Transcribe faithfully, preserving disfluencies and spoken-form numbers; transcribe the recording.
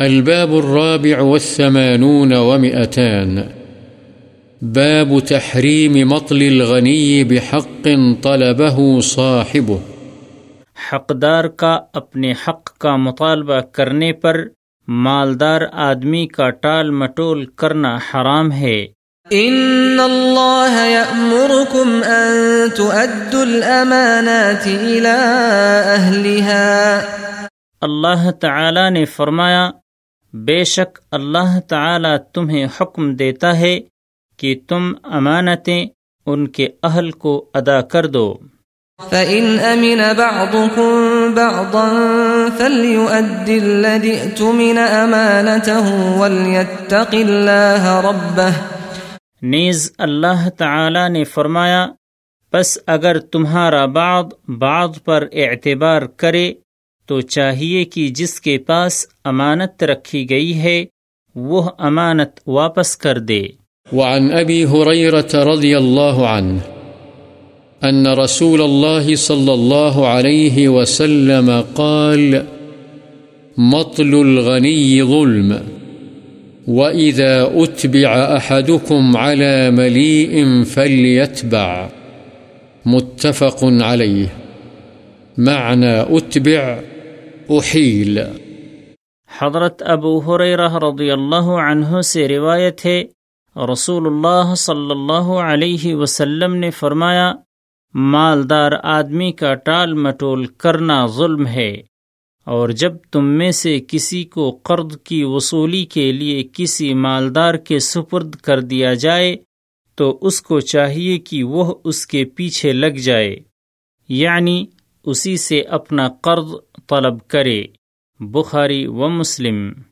الباب الرابع والثمانون ومئتان باب تحريم مطل الغني بحق طلبه صاحبه حقدار کا اپنے حق کا مطالبہ کرنے پر مالدار آدمی کا ٹال مٹول کرنا حرام ہے۔ ان اللہ یأمرکم ان تؤدوا الامانات الى اہلها، اللہ تعالی نے فرمایا بے شک اللہ تعالی تمہیں حکم دیتا ہے کہ تم امانتیں ان کے اہل کو ادا کر دو۔ فَإِنْ أَمِنَ بَعْضُكُمْ بَعْضًا فَلْيُؤَدِّ الَّذِي اؤْتُمِنَ أَمَانَتَهُ وَلْيَتَّقِ اللَّهَ رَبَّهُ، نیز اللہ تعالی نے فرمایا پس اگر تمہارا بعض بعض پر اعتبار کرے تو چاہیے کہ جس کے پاس امانت رکھی گئی ہے وہ امانت واپس کر دے۔ وعن ابی ہریرہ رضی اللہ عنہ ان رسول اللہ صلی اللہ علیہ وسلم قال مطل الغنی ظلم وإذا أتبع أحدكم على مليء فليتبع متفق علیہ، معنی اتبع احیل۔ حضرت ابو ہریرہ رضی اللہ عنہ سے روایت ہے رسول اللہ صلی اللہ علیہ وسلم نے فرمایا مالدار آدمی کا ٹال مٹول کرنا ظلم ہے، اور جب تم میں سے کسی کو قرض کی وصولی کے لیے کسی مالدار کے سپرد کر دیا جائے تو اس کو چاہیے کہ وہ اس کے پیچھے لگ جائے، یعنی اسی سے اپنا قرض طلب کرے۔ بخاری و مسلم۔